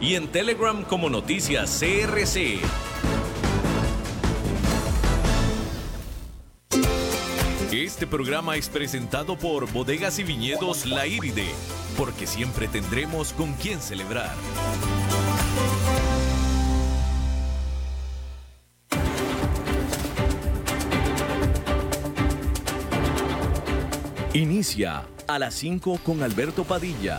y en Telegram como Noticias CRC. Este programa es presentado por Bodegas y Viñedos La Iride, porque siempre tendremos con quién celebrar. Inicia a las 5 con Alberto Padilla.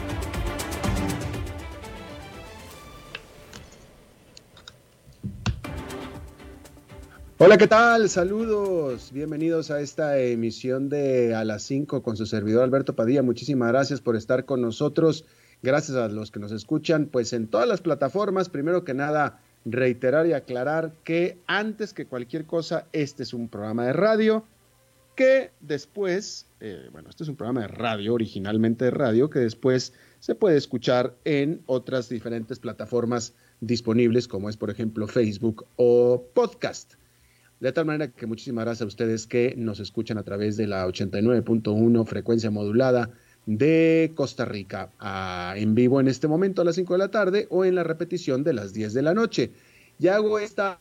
Hola, ¿qué tal? Saludos. Bienvenidos a esta emisión de A las 5 con su servidor Alberto Padilla. Muchísimas gracias por estar con nosotros. Gracias a los que nos escuchan, pues en todas las plataformas. Primero que nada, reiterar y aclarar que antes que cualquier cosa, este es un programa de radio que después, este es un programa de radio, originalmente de radio, que después se puede escuchar en otras diferentes plataformas disponibles, como es, por ejemplo, Facebook o podcast. De tal manera que muchísimas gracias a ustedes que nos escuchan a través de la 89.1 frecuencia modulada de Costa Rica, en vivo en este momento a las 5 de la tarde o en la repetición de las 10 de la noche. Y hago esta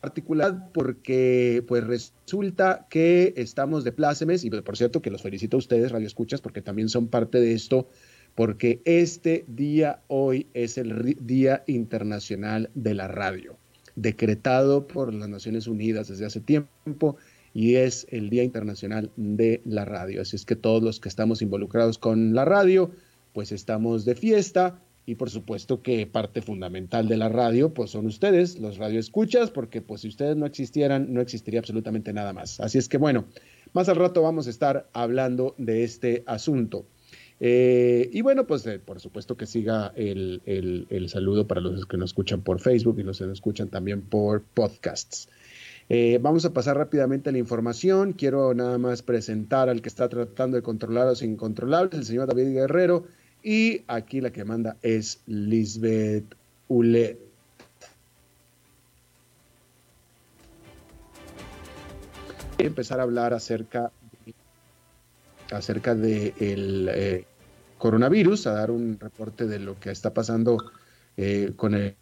particularidad porque pues resulta que estamos de plácemes, y por cierto que los felicito a ustedes, radioescuchas, porque también son parte de esto, porque este día hoy es el Día Internacional de la Radio, decretado por las Naciones Unidas desde hace tiempo, y es el Día Internacional de la Radio. Así es que todos los que estamos involucrados con la radio, pues estamos de fiesta, y por supuesto que parte fundamental de la radio, pues son ustedes, los radioescuchas, porque pues si ustedes no existieran, no existiría absolutamente nada más. Así es que bueno, más al rato vamos a estar hablando de este asunto. Y bueno, pues por supuesto que siga el saludo para los que nos escuchan por Facebook y los que nos escuchan también por podcasts. Vamos a pasar rápidamente a la información. Quiero nada más presentar al que está tratando de controlar a los incontrolables, el señor David Guerrero, y aquí la que manda es Lisbeth Ule. Voy a empezar a hablar acerca del coronavirus, a dar un reporte de lo que está pasando con el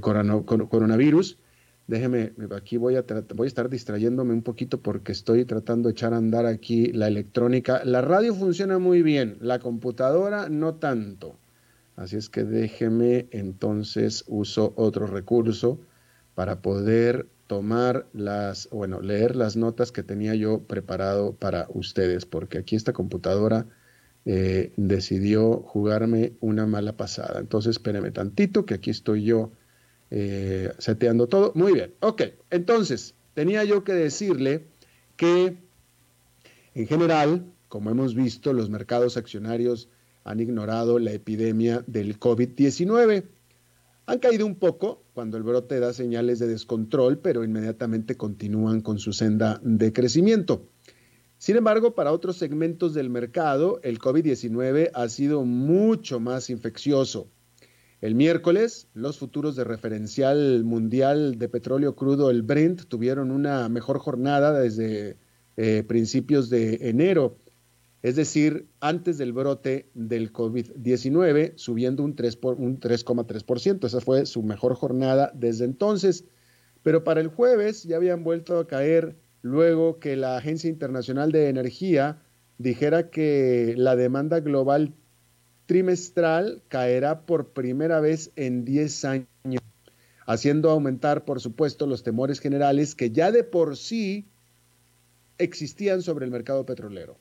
coronavirus. Déjeme, aquí voy a estar distrayéndome un poquito porque estoy tratando de echar a andar aquí la electrónica. La radio funciona muy bien, la computadora no tanto. Así es que déjeme, entonces uso otro recurso para poder tomar leer las notas que tenía yo preparado para ustedes, porque aquí esta computadora decidió jugarme una mala pasada. Entonces, espéreme tantito, que aquí estoy yo seteando todo. Muy bien, ok. Entonces, tenía yo que decirle que, en general, como hemos visto, los mercados accionarios han ignorado la epidemia del COVID-19. Han caído un poco cuando el brote da señales de descontrol, pero inmediatamente continúan con su senda de crecimiento. Sin embargo, para otros segmentos del mercado, el COVID-19 ha sido mucho más infeccioso. El miércoles, los futuros de referencial mundial de petróleo crudo, el Brent, tuvieron una mejor jornada desde principios de enero, es decir, antes del brote del COVID-19, subiendo un 3,3%. Esa fue su mejor jornada desde entonces. Pero para el jueves ya habían vuelto a caer luego que la Agencia Internacional de Energía dijera que la demanda global trimestral caerá por primera vez en 10 años, haciendo aumentar, por supuesto, los temores generales que ya de por sí existían sobre el mercado petrolero.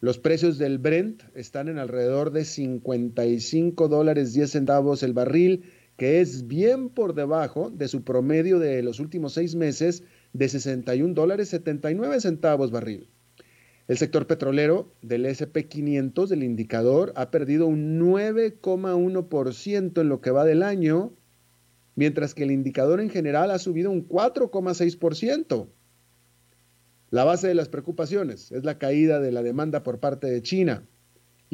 Los precios del Brent están en alrededor de $55.10 el barril, que es bien por debajo de su promedio de los últimos 6 meses de $61.79 barril. El sector petrolero del S&P 500 del indicador ha perdido un 9,1% en lo que va del año, mientras que el indicador en general ha subido un 4,6%. La base de las preocupaciones es la caída de la demanda por parte de China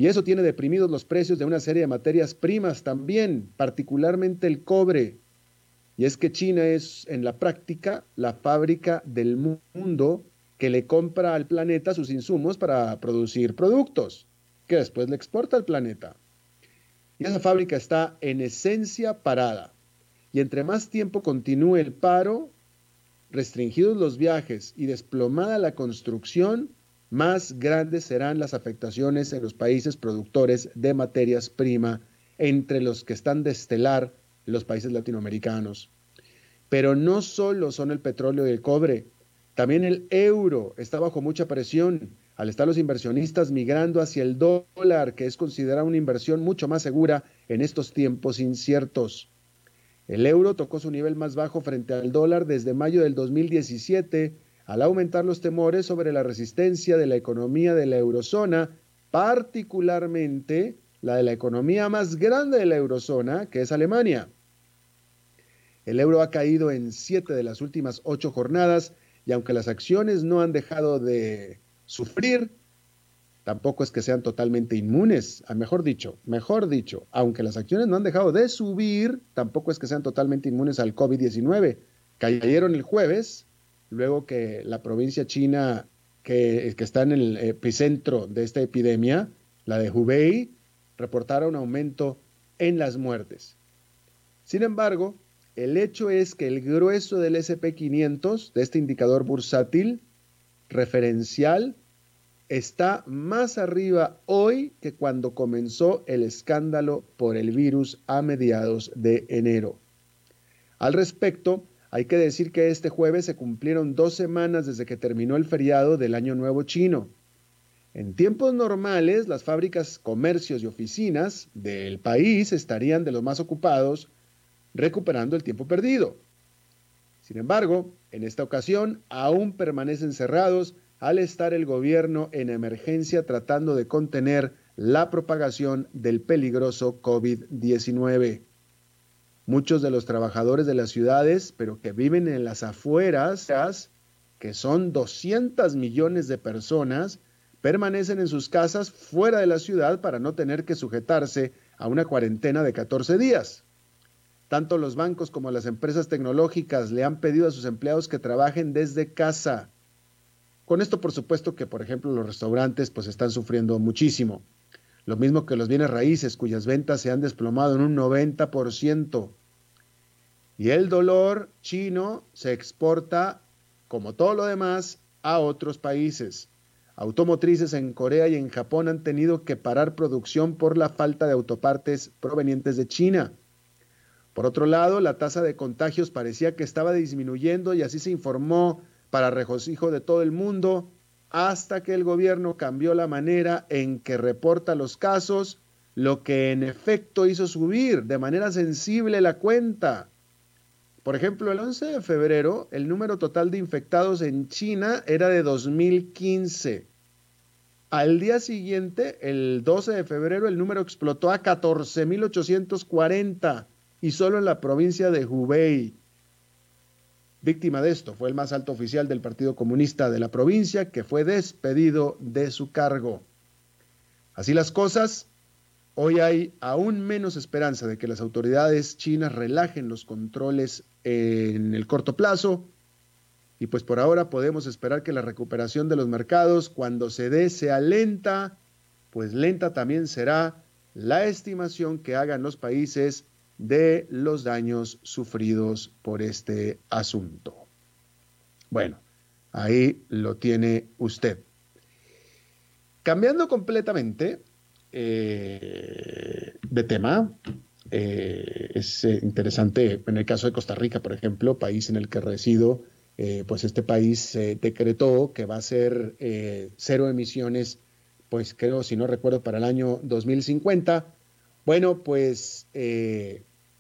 Y eso tiene deprimidos los precios de una serie de materias primas también, particularmente el cobre. Y es que China es, en la práctica, la fábrica del mundo que le compra al planeta sus insumos para producir productos, que después le exporta al planeta. Y esa fábrica está, en esencia, parada. Y entre más tiempo continúe el paro, restringidos los viajes y desplomada la construcción, más grandes serán las afectaciones en los países productores de materias primas, entre los que están de estelar los países latinoamericanos. Pero no solo son el petróleo y el cobre, también el euro está bajo mucha presión, al estar los inversionistas migrando hacia el dólar, que es considerada una inversión mucho más segura en estos tiempos inciertos. El euro tocó su nivel más bajo frente al dólar desde mayo del 2017, al aumentar los temores sobre la resistencia de la economía de la eurozona, particularmente la de la economía más grande de la eurozona, que es Alemania. El euro ha caído en 7 de las últimas 8 jornadas, y aunque las acciones no han dejado de sufrir, tampoco es que sean totalmente inmunes. Mejor dicho, aunque las acciones no han dejado de subir, tampoco es que sean totalmente inmunes al COVID-19. Cayeron el jueves, luego que la provincia china que está en el epicentro de esta epidemia, la de Hubei, reportara un aumento en las muertes. Sin embargo, el hecho es que el grueso del S&P 500, de este indicador bursátil referencial, está más arriba hoy que cuando comenzó el escándalo por el virus a mediados de enero. Al respecto, hay que decir que este jueves se cumplieron 2 semanas desde que terminó el feriado del Año Nuevo Chino. En tiempos normales, las fábricas, comercios y oficinas del país estarían de los más ocupados, recuperando el tiempo perdido. Sin embargo, en esta ocasión aún permanecen cerrados al estar el gobierno en emergencia tratando de contener la propagación del peligroso COVID-19. Muchos de los trabajadores de las ciudades, pero que viven en las afueras, que son 200 millones de personas, permanecen en sus casas fuera de la ciudad para no tener que sujetarse a una cuarentena de 14 días. Tanto los bancos como las empresas tecnológicas le han pedido a sus empleados que trabajen desde casa. Con esto, por supuesto, que, por ejemplo, los restaurantes pues están sufriendo muchísimo. Lo mismo que los bienes raíces, cuyas ventas se han desplomado en un 90%. Y el dolor chino se exporta, como todo lo demás, a otros países. Automotrices en Corea y en Japón han tenido que parar producción por la falta de autopartes provenientes de China. Por otro lado, la tasa de contagios parecía que estaba disminuyendo y así se informó para regocijo de todo el mundo, hasta que el gobierno cambió la manera en que reporta los casos, lo que en efecto hizo subir de manera sensible la cuenta. Por ejemplo, el 11 de febrero, el número total de infectados en China era de 2015. Al día siguiente, el 12 de febrero, el número explotó a 14.840, y solo en la provincia de Hubei. Víctima de esto fue el más alto oficial del Partido Comunista de la provincia, que fue despedido de su cargo. Así las cosas, hoy hay aún menos esperanza de que las autoridades chinas relajen los controles en el corto plazo, y pues por ahora podemos esperar que la recuperación de los mercados, cuando se dé, sea lenta, pues lenta también será la estimación que hagan los países de los daños sufridos por este asunto. Bueno, ahí lo tiene usted. Cambiando completamente de tema, es interesante, en el caso de Costa Rica, por ejemplo, país en el que resido, pues este país decretó que va a ser 0 emisiones, pues creo, si no recuerdo, para el año 2050. Bueno, pues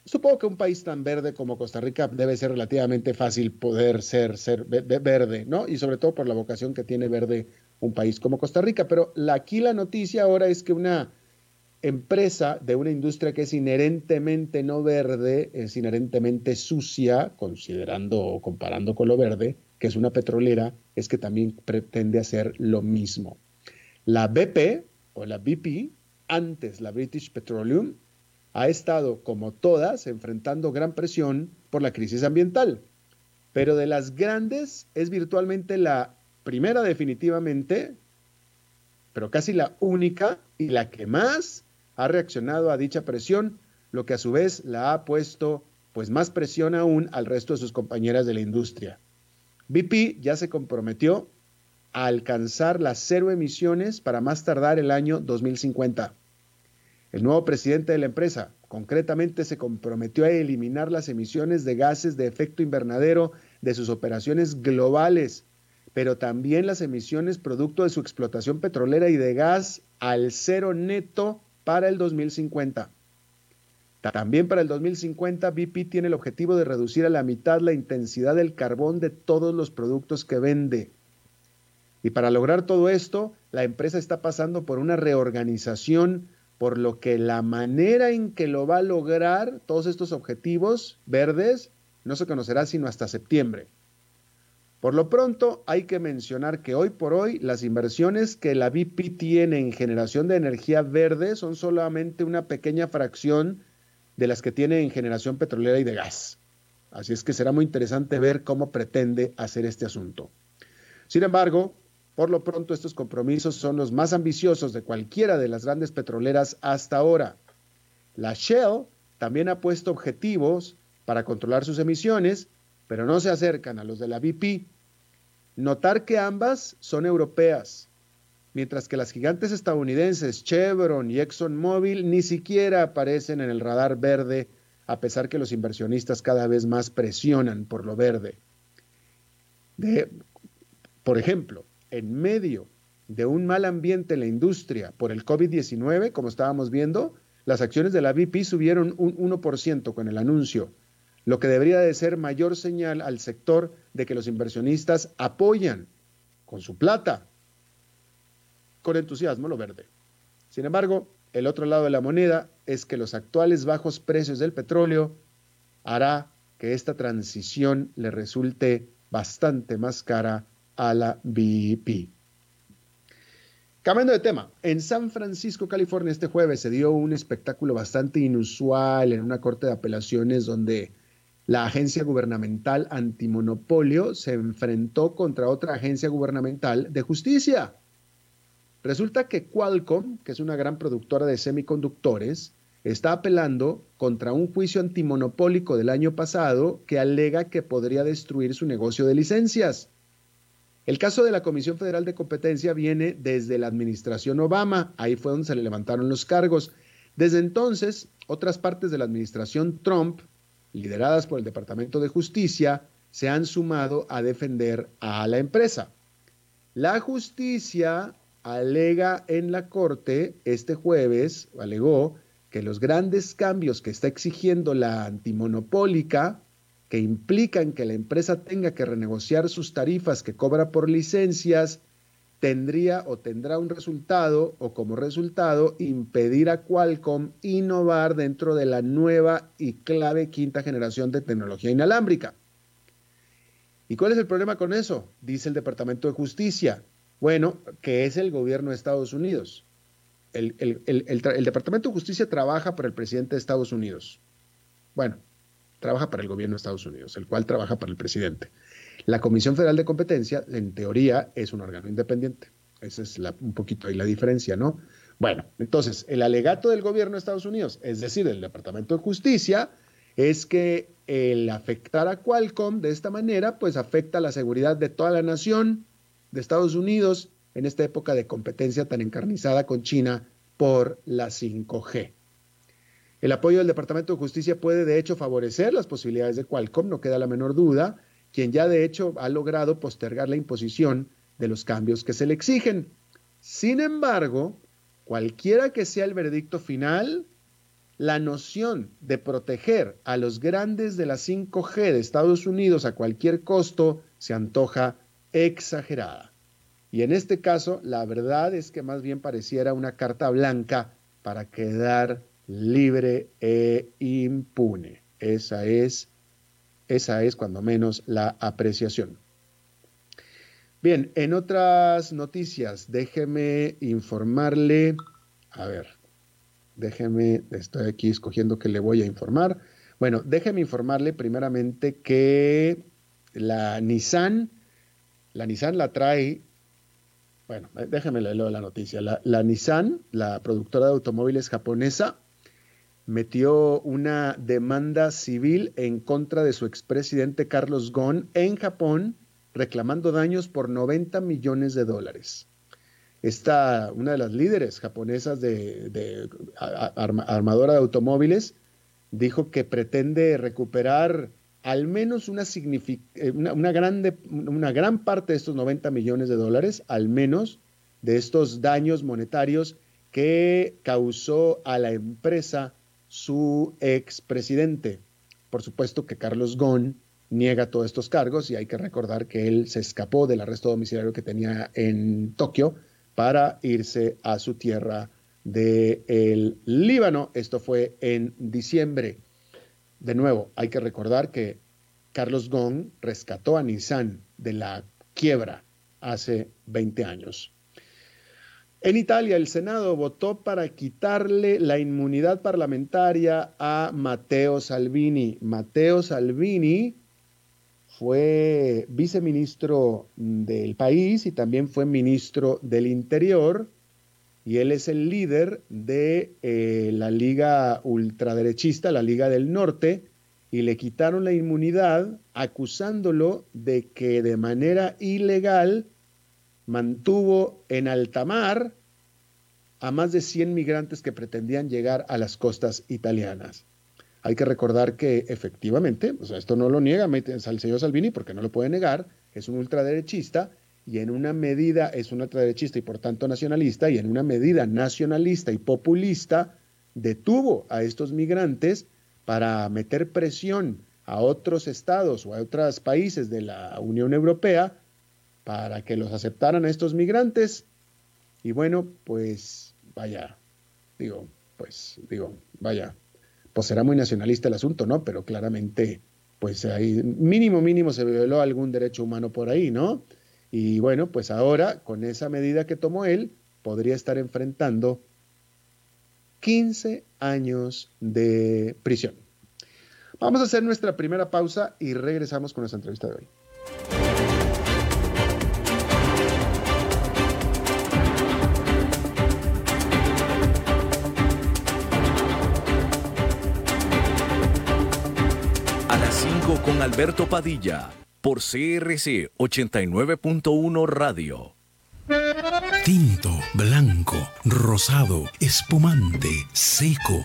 supongo que un país tan verde como Costa Rica debe ser relativamente fácil poder ser verde, ¿no? Y sobre todo por la vocación que tiene verde un país como Costa Rica. Pero aquí la noticia ahora es que una empresa de una industria que es inherentemente no verde, es inherentemente sucia, considerando o comparando con lo verde, que es una petrolera, es que también pretende hacer lo mismo. La BP, o la BP, antes la British Petroleum, ha estado, como todas, enfrentando gran presión por la crisis ambiental. Pero de las grandes es virtualmente la primera definitivamente, pero casi la única y la que más ha reaccionado a dicha presión, lo que a su vez la ha puesto pues más presión aún al resto de sus compañeras de la industria. BP ya se comprometió a alcanzar las 0 emisiones para más tardar el año 2050. El nuevo presidente de la empresa concretamente se comprometió a eliminar las emisiones de gases de efecto invernadero de sus operaciones globales, pero también las emisiones producto de su explotación petrolera y de gas al 0 neto para el 2050. También para el 2050, BP tiene el objetivo de reducir a la mitad la intensidad del carbón de todos los productos que vende. Y para lograr todo esto, la empresa está pasando por una reorganización, por lo que la manera en que lo va a lograr todos estos objetivos verdes no se conocerá sino hasta septiembre. Por lo pronto, hay que mencionar que hoy por hoy las inversiones que la BP tiene en generación de energía verde son solamente una pequeña fracción de las que tiene en generación petrolera y de gas. Así es que será muy interesante ver cómo pretende hacer este asunto. Sin embargo, por lo pronto estos compromisos son los más ambiciosos de cualquiera de las grandes petroleras hasta ahora. La Shell también ha puesto objetivos para controlar sus emisiones, pero no se acercan a los de la BP. Notar que ambas son europeas, mientras que las gigantes estadounidenses Chevron y ExxonMobil ni siquiera aparecen en el radar verde, a pesar que los inversionistas cada vez más presionan por lo verde. Por ejemplo, en medio de un mal ambiente en la industria por el COVID-19, como estábamos viendo, las acciones de la BP subieron un 1% con el anuncio, lo que debería de ser mayor señal al sector de que los inversionistas apoyan con su plata, con entusiasmo, lo verde. Sin embargo, el otro lado de la moneda es que los actuales bajos precios del petróleo hará que esta transición le resulte bastante más cara a la BP. Cambiando de tema, en San Francisco, California, este jueves se dio un espectáculo bastante inusual en una corte de apelaciones donde la agencia gubernamental antimonopolio se enfrentó contra otra agencia gubernamental de justicia. Resulta que Qualcomm, que es una gran productora de semiconductores, está apelando contra un juicio antimonopólico del año pasado que alega que podría destruir su negocio de licencias. El caso de la Comisión Federal de Competencia viene desde la administración Obama, ahí fue donde se le levantaron los cargos. Desde entonces, otras partes de la administración Trump, lideradas por el Departamento de Justicia, se han sumado a defender a la empresa. La justicia alega en la corte este jueves, alegó que los grandes cambios que está exigiendo la antimonopólica, que implican que la empresa tenga que renegociar sus tarifas que cobra por licencias, tendrá un resultado o como resultado impedir a Qualcomm innovar dentro de la nueva y clave 5ª generación de tecnología inalámbrica. ¿Y cuál es el problema con eso? Dice el Departamento de Justicia. Bueno, que es el gobierno de Estados Unidos. El Departamento de Justicia trabaja para el presidente de Estados Unidos. Bueno, trabaja para el gobierno de Estados Unidos, el cual trabaja para el presidente. La Comisión Federal de Competencia, en teoría, es un órgano independiente. Esa es un poquito ahí la diferencia, ¿no? Bueno, entonces, el alegato del gobierno de Estados Unidos, es decir, del Departamento de Justicia, es que el afectar a Qualcomm de esta manera, pues afecta la seguridad de toda la nación de Estados Unidos en esta época de competencia tan encarnizada con China por la 5G. El apoyo del Departamento de Justicia puede, de hecho, favorecer las posibilidades de Qualcomm, no queda la menor duda, quien ya de hecho ha logrado postergar la imposición de los cambios que se le exigen. Sin embargo, cualquiera que sea el veredicto final, la noción de proteger a los grandes de la 5G de Estados Unidos a cualquier costo se antoja exagerada. Y en este caso, la verdad es que más bien pareciera una carta blanca para quedar libre e impune. Esa es cuando menos la apreciación. Bien, en otras noticias, déjeme informarle, Déjeme, estoy aquí escogiendo qué le voy a informar. Bueno, déjeme informarle primeramente que la Nissan la trae, bueno, déjeme leer la noticia. La Nissan, la productora de automóviles japonesa, metió una demanda civil en contra de su expresidente Carlos Ghosn en Japón, reclamando daños por $90 millones. Está una de las líderes japonesas de armadora de automóviles, dijo que pretende recuperar al menos una gran parte de estos $90 millones, al menos de estos daños monetarios que causó a la empresa su expresidente. Por supuesto que Carlos Ghosn niega todos estos cargos y hay que recordar que él se escapó del arresto domiciliario que tenía en Tokio para irse a su tierra del Líbano. Esto fue en diciembre. De nuevo, hay que recordar que Carlos Ghosn rescató a Nissan de la quiebra hace 20 años. En Italia, el Senado votó para quitarle la inmunidad parlamentaria a Matteo Salvini. Matteo Salvini fue viceministro del país y también fue ministro del Interior, y él es el líder de la Liga Ultraderechista, la Liga del Norte, y le quitaron la inmunidad acusándolo de que de manera ilegal mantuvo en alta mar a más de 100 migrantes que pretendían llegar a las costas italianas. Hay que recordar que efectivamente, o sea, esto no lo niega el señor Salvini porque no lo puede negar, es un ultraderechista, y en una medida es un ultraderechista y por tanto nacionalista, y en una medida nacionalista y populista detuvo a estos migrantes para meter presión a otros estados o a otros países de la Unión Europea para que los aceptaran a estos migrantes. Y bueno, pues será muy nacionalista el asunto, ¿no? Pero claramente, pues ahí mínimo se violó algún derecho humano por ahí, ¿no? Y bueno, pues ahora, con esa medida que tomó él, podría estar enfrentando 15 años de prisión. Vamos a hacer nuestra primera pausa y regresamos con nuestra entrevista de hoy. A las 5 con Alberto Padilla. Por CRC 89.1 Radio. Tinto, blanco, rosado, espumante, seco,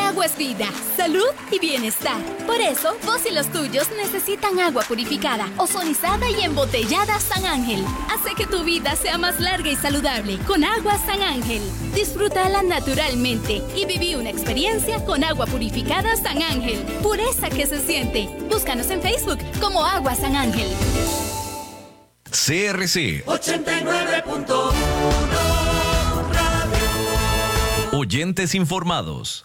Agua es vida, salud y bienestar. Por eso, vos y los tuyos necesitan agua purificada, ozonizada y embotellada San Ángel. Hace que tu vida sea más larga y saludable con Agua San Ángel. Disfrútala naturalmente y viví una experiencia con agua purificada San Ángel. Pureza que se siente. Búscanos en Facebook como Agua San Ángel. CRC 89.1 Radio. Oyentes informados.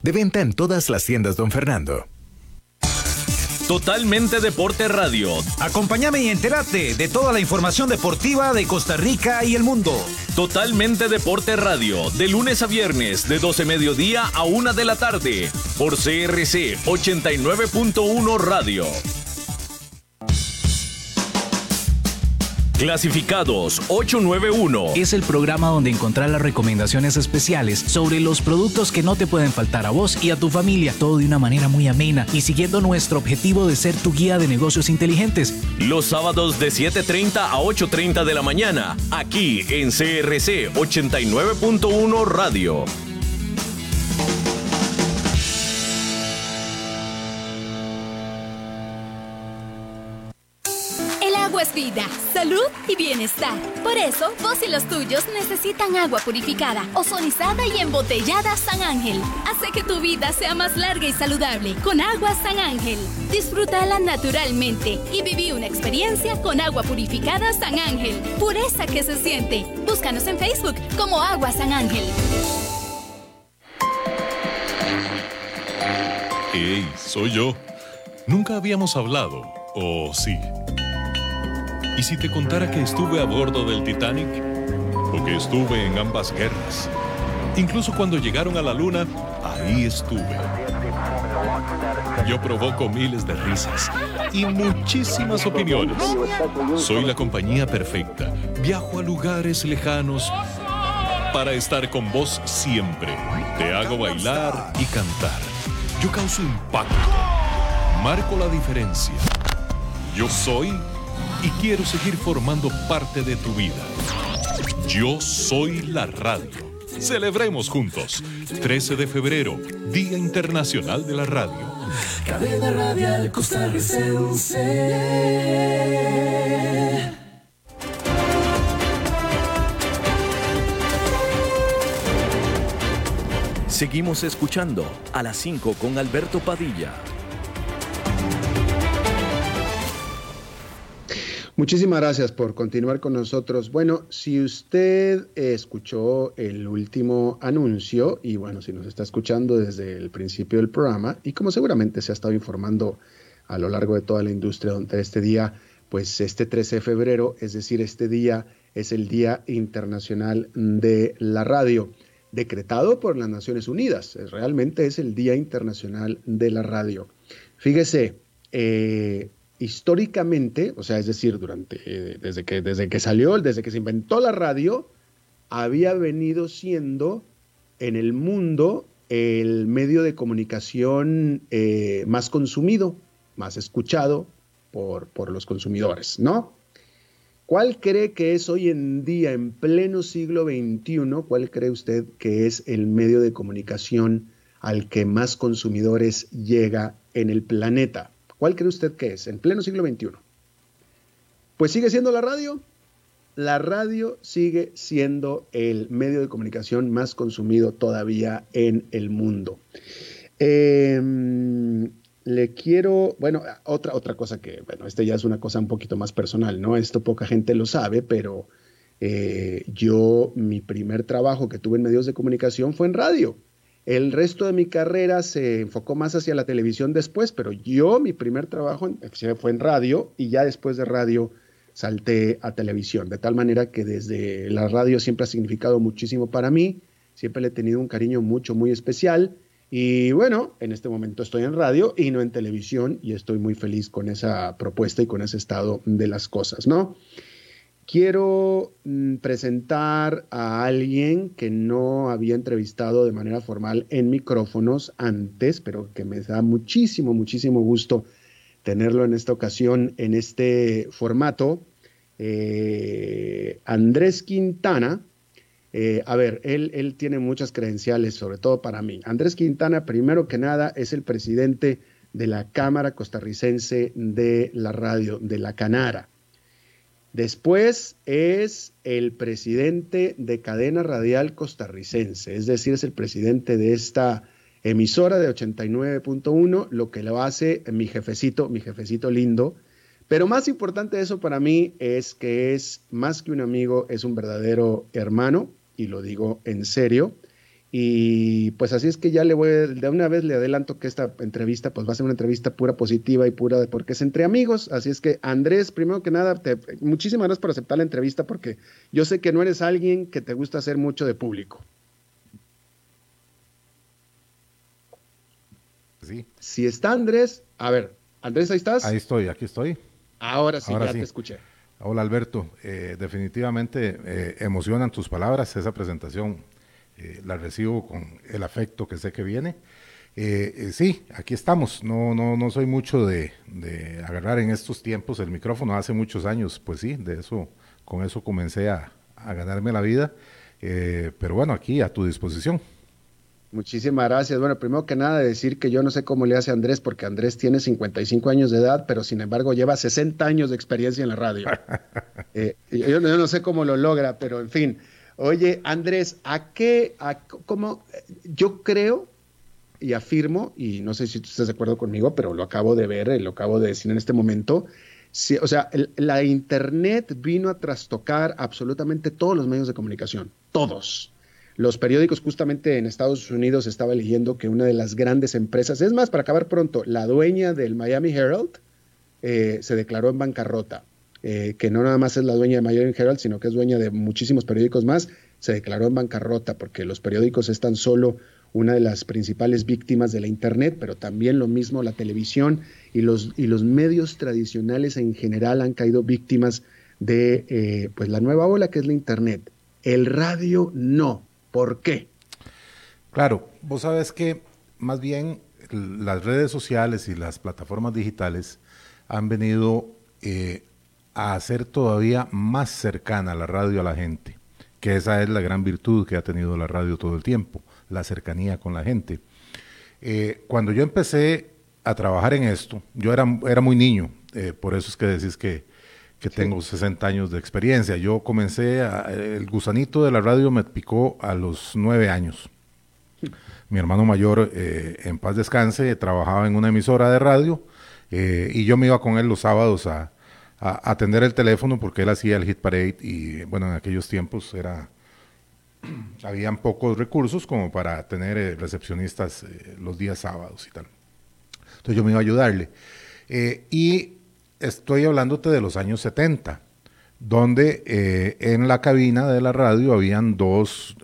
De venta en todas las tiendas Don Fernando. Totalmente Deporte Radio. Acompáñame y entérate de toda la información deportiva de Costa Rica y el mundo. Totalmente Deporte Radio, de lunes a viernes, de 12 mediodía a 1 de la tarde, por CRC 89.1 Radio. Clasificados 891 es el programa donde encontrar las recomendaciones especiales sobre los productos que no te pueden faltar a vos y a tu familia, todo de una manera muy amena y siguiendo nuestro objetivo de ser tu guía de negocios inteligentes. Los sábados de 7:30 a 8:30 de la mañana, aquí en CRC 89.1 Radio. Vida, salud y bienestar. Por eso, vos y los tuyos necesitan agua purificada, ozonizada y embotellada San Ángel. Hace que tu vida sea más larga y saludable con Agua San Ángel. Disfrútala naturalmente y viví una experiencia con agua purificada San Ángel. Pureza que se siente. Búscanos en Facebook como Agua San Ángel. Hey, soy yo. Nunca habíamos hablado, ¿o sí? ¿Y si te contara que estuve a bordo del Titanic? O que estuve en ambas guerras. Incluso cuando llegaron a la luna, ahí estuve. Yo provoco miles de risas y muchísimas opiniones. Soy la compañía perfecta. Viajo a lugares lejanos para estar con vos siempre. Te hago bailar y cantar. Yo causo impacto. Marco la diferencia. Yo soy... y quiero seguir formando parte de tu vida. Yo soy la radio. Celebremos juntos. 13 de febrero, Día Internacional de la Radio. Cadena Radial Costarricense. Seguimos escuchando a las 5 con Alberto Padilla. Muchísimas gracias por continuar con nosotros. Bueno, si usted escuchó el último anuncio y bueno, si nos está escuchando desde el principio del programa y como seguramente se ha estado informando a lo largo de toda la industria durante este día, pues este 13 de febrero, es decir, este día es el Día Internacional de la Radio, decretado por las Naciones Unidas. Realmente es el Día Internacional de la Radio. Fíjese, históricamente, o sea, es decir, durante desde que se inventó la radio, había venido siendo en el mundo el medio de comunicación más consumido, más escuchado por los consumidores, ¿no? ¿Cuál cree que es hoy en día, en pleno siglo XXI, cuál cree usted que es el medio de comunicación al que más consumidores llega en el planeta? ¿Cuál cree usted que es en pleno siglo XXI? Pues sigue siendo la radio. La radio sigue siendo el medio de comunicación más consumido todavía en el mundo. Otra cosa que, bueno, ya es una cosa un poquito más personal, ¿no? Esto poca gente lo sabe, pero mi primer trabajo que tuve en medios de comunicación fue en radio. El resto de mi carrera se enfocó más hacia la televisión después, pero mi primer trabajo fue en radio y ya después de radio salté a televisión. De tal manera que desde la radio siempre ha significado muchísimo para mí, siempre le he tenido un cariño muy especial y bueno, en este momento estoy en radio y no en televisión y estoy muy feliz con esa propuesta y con ese estado de las cosas, ¿no? Quiero presentar a alguien que no había entrevistado de manera formal en micrófonos antes, pero que me da muchísimo, muchísimo gusto tenerlo en esta ocasión, en este formato. Andrés Quintana, él tiene muchas credenciales, sobre todo para mí. Andrés Quintana, primero que nada, es el presidente de la Cámara Costarricense de la Radio, de la Canara. Después es el presidente de Cadena Radial Costarricense, es decir, es el presidente de esta emisora de 89.1, lo que lo hace mi jefecito lindo. Pero más importante de eso para mí es que es más que un amigo, es un verdadero hermano, y lo digo en serio. Y pues así es que ya de una vez le adelanto que esta entrevista pues va a ser una entrevista pura positiva y pura porque es entre amigos, así es que Andrés, primero que nada, muchísimas gracias por aceptar la entrevista porque yo sé que no eres alguien que te gusta hacer mucho de público. Sí. Si está Andrés, a ver, Andrés, ¿ahí estás? Ahí estoy, aquí estoy. Ahora sí, ahora ya sí. Te escuché. Hola Alberto, definitivamente emocionan tus palabras, esa presentación la recibo con el afecto que sé que viene. Sí, aquí estamos, no soy mucho de agarrar en estos tiempos el micrófono, hace muchos años, pues sí, con eso comencé a ganarme la vida, pero bueno, aquí a tu disposición. Muchísimas gracias. Bueno, primero que nada decir que yo no sé cómo le hace Andrés, porque Andrés tiene 55 años de edad, pero sin embargo lleva 60 años de experiencia en la radio. Yo no sé cómo lo logra, pero en fin. Oye, Andrés, ¿cómo? Yo creo y afirmo, y no sé si tú estás de acuerdo conmigo, pero lo acabo de ver, lo acabo de decir en este momento, sí, o sea, la internet vino a trastocar absolutamente todos los medios de comunicación, todos. Los periódicos, justamente en Estados Unidos estaba leyendo que una de las grandes empresas, es más, para acabar pronto, la dueña del Miami Herald se declaró en bancarrota, que no nada más es la dueña del Miami Herald, sino que es dueña de muchísimos periódicos más, se declaró en bancarrota porque los periódicos es tan solo una de las principales víctimas de la internet, pero también lo mismo la televisión y los medios tradicionales en general han caído víctimas de pues la nueva ola que es la internet. El radio no. ¿Por qué? Claro, vos sabés que más bien las redes sociales y las plataformas digitales han venido a hacer todavía más cercana la radio a la gente, que esa es la gran virtud que ha tenido la radio todo el tiempo, la cercanía con la gente. Cuando yo empecé a trabajar en esto, yo era muy niño, por eso es que decís que tengo 60 años de experiencia. Yo comencé, el gusanito de la radio me picó a los 9 años. Mi hermano mayor, en paz descanse, trabajaba en una emisora de radio y yo me iba con él los sábados a atender el teléfono porque él hacía el hit parade y bueno, en aquellos tiempos habían pocos recursos como para tener recepcionistas los días sábados y tal. Entonces yo me iba a ayudarle. Y estoy hablándote de los años 70, donde en la cabina de la radio habían dos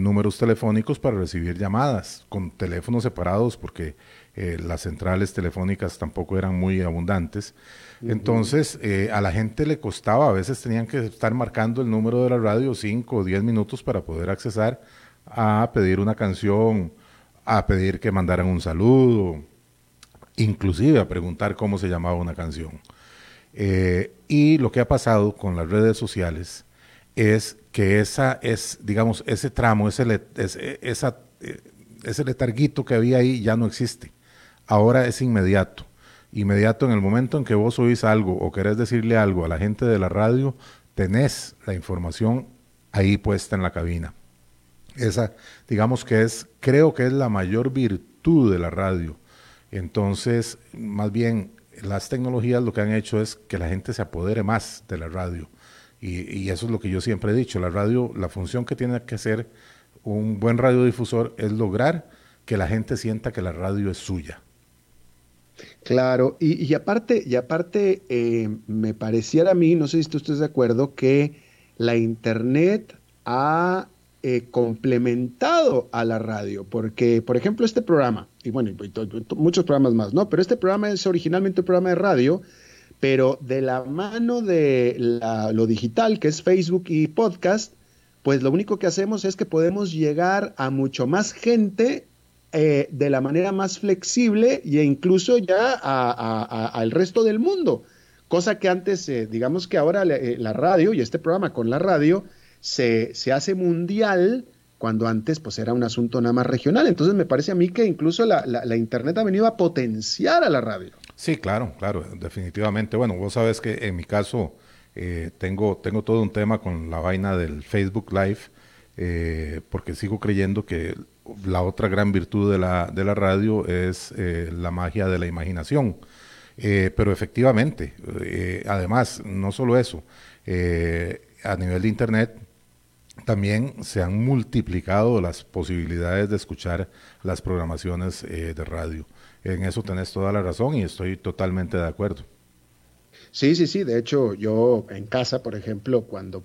números telefónicos para recibir llamadas, con teléfonos separados porque las centrales telefónicas tampoco eran muy abundantes. Uh-huh. Entonces a la gente le costaba, a veces tenían que estar marcando el número de la radio 5 o 10 minutos para poder accesar a pedir una canción, a pedir que mandaran un saludo, inclusive a preguntar cómo se llamaba una canción. Y lo que ha pasado con las redes sociales es que ese letarguito que había ahí ya no existe. Ahora es inmediato en el momento en que vos oís algo o querés decirle algo a la gente de la radio, tenés la información ahí puesta en la cabina. Esa, digamos que creo que es la mayor virtud de la radio. Entonces, más bien, las tecnologías lo que han hecho es que la gente se apodere más de la radio. Y eso es lo que yo siempre he dicho. La radio, la función que tiene que hacer un buen radiodifusor es lograr que la gente sienta que la radio es suya. Claro. Y aparte me pareciera a mí, no sé si tú estás de acuerdo, que la internet ha complementado a la radio, porque, por ejemplo, este programa, y bueno, muchos programas más, ¿no? Pero este programa es originalmente un programa de radio, pero de la mano de lo digital, que es Facebook y podcast, pues lo único que hacemos es que podemos llegar a mucho más gente de la manera más flexible e incluso ya al resto del mundo, cosa que antes, digamos que ahora la radio y este programa con la radio, se hace mundial cuando antes pues era un asunto nada más regional. Entonces me parece a mí que incluso la internet ha venido a potenciar a la radio. Sí, claro, definitivamente. Bueno, vos sabés que en mi caso tengo todo un tema con la vaina del Facebook Live, porque sigo creyendo que la otra gran virtud de la radio es la magia de la imaginación. Pero efectivamente, además, no solo eso, a nivel de internet también se han multiplicado las posibilidades de escuchar las programaciones de radio. En eso tenés toda la razón y estoy totalmente de acuerdo. Sí. De hecho, yo en casa, por ejemplo, cuando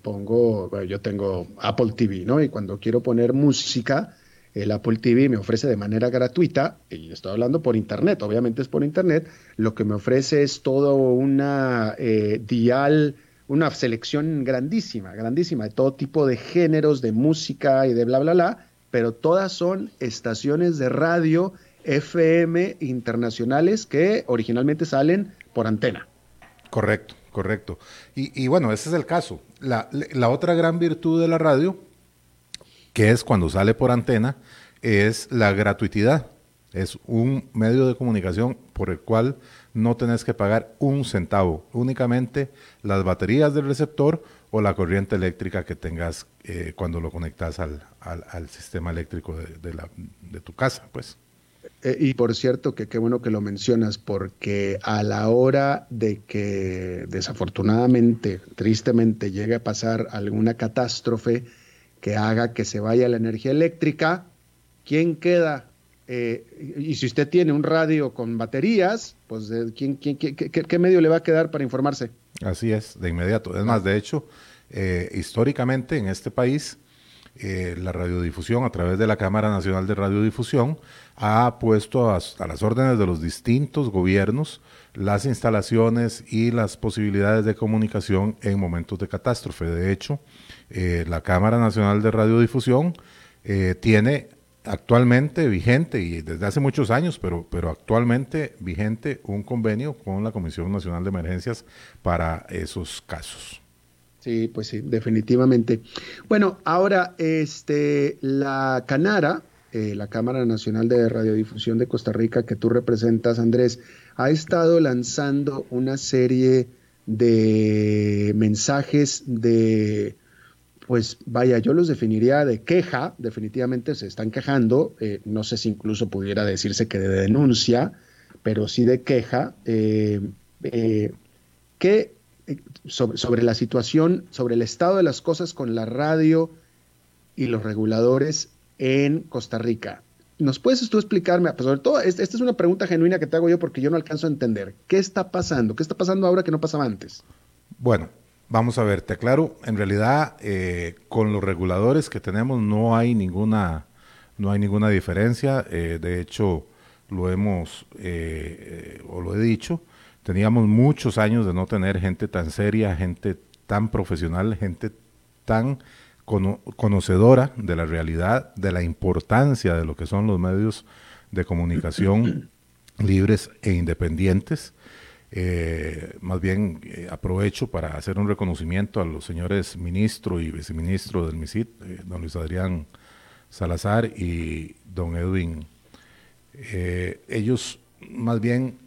yo tengo Apple TV, ¿no? Y cuando quiero poner música, el Apple TV me ofrece de manera gratuita, y estoy hablando por internet, obviamente es por internet, lo que me ofrece es todo una dial una selección grandísima, grandísima, de todo tipo de géneros, de música y de bla, bla, bla, pero todas son estaciones de radio FM internacionales que originalmente salen por antena. Correcto, correcto. Y bueno, ese es el caso. La otra gran virtud de la radio, que es cuando sale por antena, es la gratuidad. Es un medio de comunicación por el cual no tenés que pagar un centavo, únicamente las baterías del receptor o la corriente eléctrica que tengas cuando lo conectas al sistema eléctrico de tu casa, pues. Y por cierto, que qué bueno que lo mencionas, porque a la hora de que desafortunadamente, tristemente, llegue a pasar alguna catástrofe que haga que se vaya la energía eléctrica, ¿quién queda? Y si usted tiene un radio con baterías, pues ¿qué medio le va a quedar para informarse? Así es, de inmediato. Es más, de hecho, históricamente en este país, la radiodifusión a través de la Cámara Nacional de Radiodifusión ha puesto a las órdenes de los distintos gobiernos las instalaciones y las posibilidades de comunicación en momentos de catástrofe. De hecho, la Cámara Nacional de Radiodifusión tiene actualmente vigente, y desde hace muchos años, pero actualmente vigente, un convenio con la Comisión Nacional de Emergencias para esos casos. Sí, pues sí, definitivamente. Bueno, ahora la CANARA, la Cámara Nacional de Radiodifusión de Costa Rica, que tú representas, Andrés, ha estado lanzando una serie de mensajes de, pues vaya, yo los definiría de queja, definitivamente se están quejando, no sé si incluso pudiera decirse que de denuncia, pero sí de queja, que sobre la situación, sobre el estado de las cosas con la radio y los reguladores en Costa Rica. ¿Nos puedes tú explicarme? Pues sobre todo, esta es una pregunta genuina que te hago yo porque yo no alcanzo a entender. ¿Qué está pasando? ¿Qué está pasando ahora que no pasaba antes? Bueno, vamos a ver, te aclaro, en realidad con los reguladores que tenemos no hay ninguna diferencia, de hecho lo he dicho, teníamos muchos años de no tener gente tan seria, gente tan profesional, gente tan conocedora de la realidad, de la importancia de lo que son los medios de comunicación libres e independientes. Más bien aprovecho para hacer un reconocimiento a los señores ministro y viceministro del MICIT, don Luis Adrián Salazar y don Edwin. Ellos más bien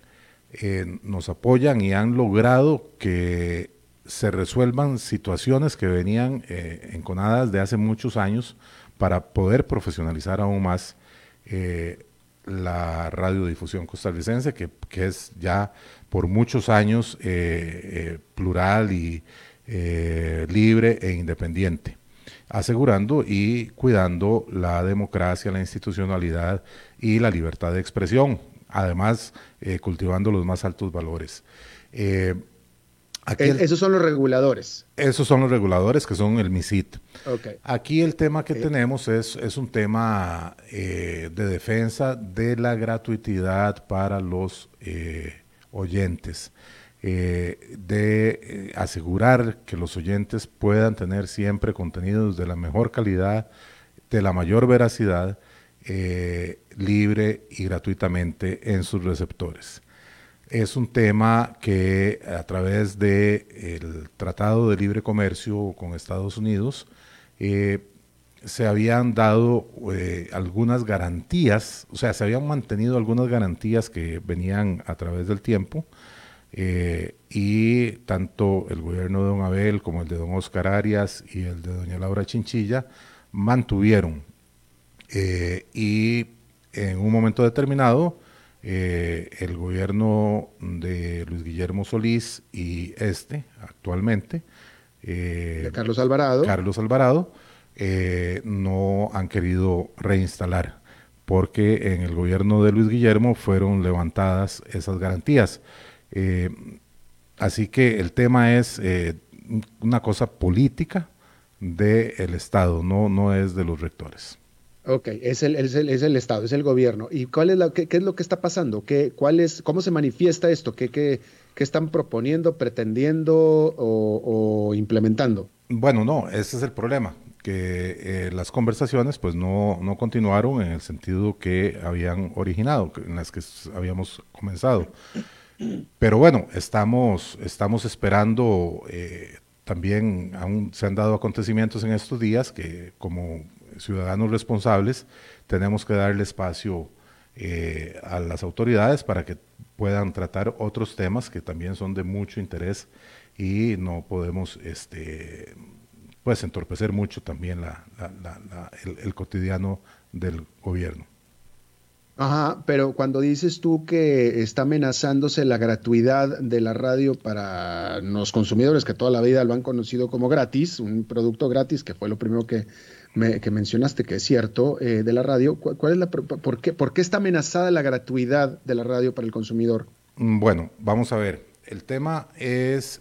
nos apoyan y han logrado que se resuelvan situaciones que venían enconadas de hace muchos años para poder profesionalizar aún más la radiodifusión costarricense, que es ya por muchos años plural y libre e independiente, asegurando y cuidando la democracia, la institucionalidad y la libertad de expresión, además cultivando los más altos valores. Esos son los reguladores. Esos son los reguladores que son el MICIT. Okay. Aquí el tema que tenemos es un tema de defensa de la gratuidad para los oyentes, de asegurar que los oyentes puedan tener siempre contenidos de la mejor calidad, de la mayor veracidad, libre y gratuitamente en sus receptores. Es un tema que a través del Tratado de Libre Comercio con Estados Unidos se habían dado algunas garantías, o sea, se habían mantenido algunas garantías que venían a través del tiempo, y tanto el gobierno de don Abel como el de don Oscar Arias y el de doña Laura Chinchilla mantuvieron, y en un momento determinado el gobierno de Luis Guillermo Solís y actualmente de Carlos Alvarado no han querido reinstalar, porque en el gobierno de Luis Guillermo fueron levantadas esas garantías, así que el tema es una cosa política del Estado, no es de los rectores. Ok, es el Estado, es el gobierno. ¿Y cuál es qué es lo que está pasando? ¿Cómo se manifiesta esto? ¿Qué que están proponiendo, pretendiendo o implementando? Bueno, no, ese es el problema, que las conversaciones pues no continuaron en el sentido que habían originado, en las que habíamos comenzado. Pero bueno, estamos esperando, también aún se han dado acontecimientos en estos días que como ciudadanos responsables tenemos que darle espacio a las autoridades para que puedan tratar otros temas que también son de mucho interés y no podemos pues entorpecer mucho también el cotidiano del gobierno. Ajá, pero cuando dices tú que está amenazándose la gratuidad de la radio para los consumidores que toda la vida lo han conocido como gratis, un producto gratis, que fue lo primero que mencionaste, que es cierto, de la radio, ¿cuál es por qué está amenazada la gratuidad de la radio para el consumidor? Bueno, vamos a ver, el tema es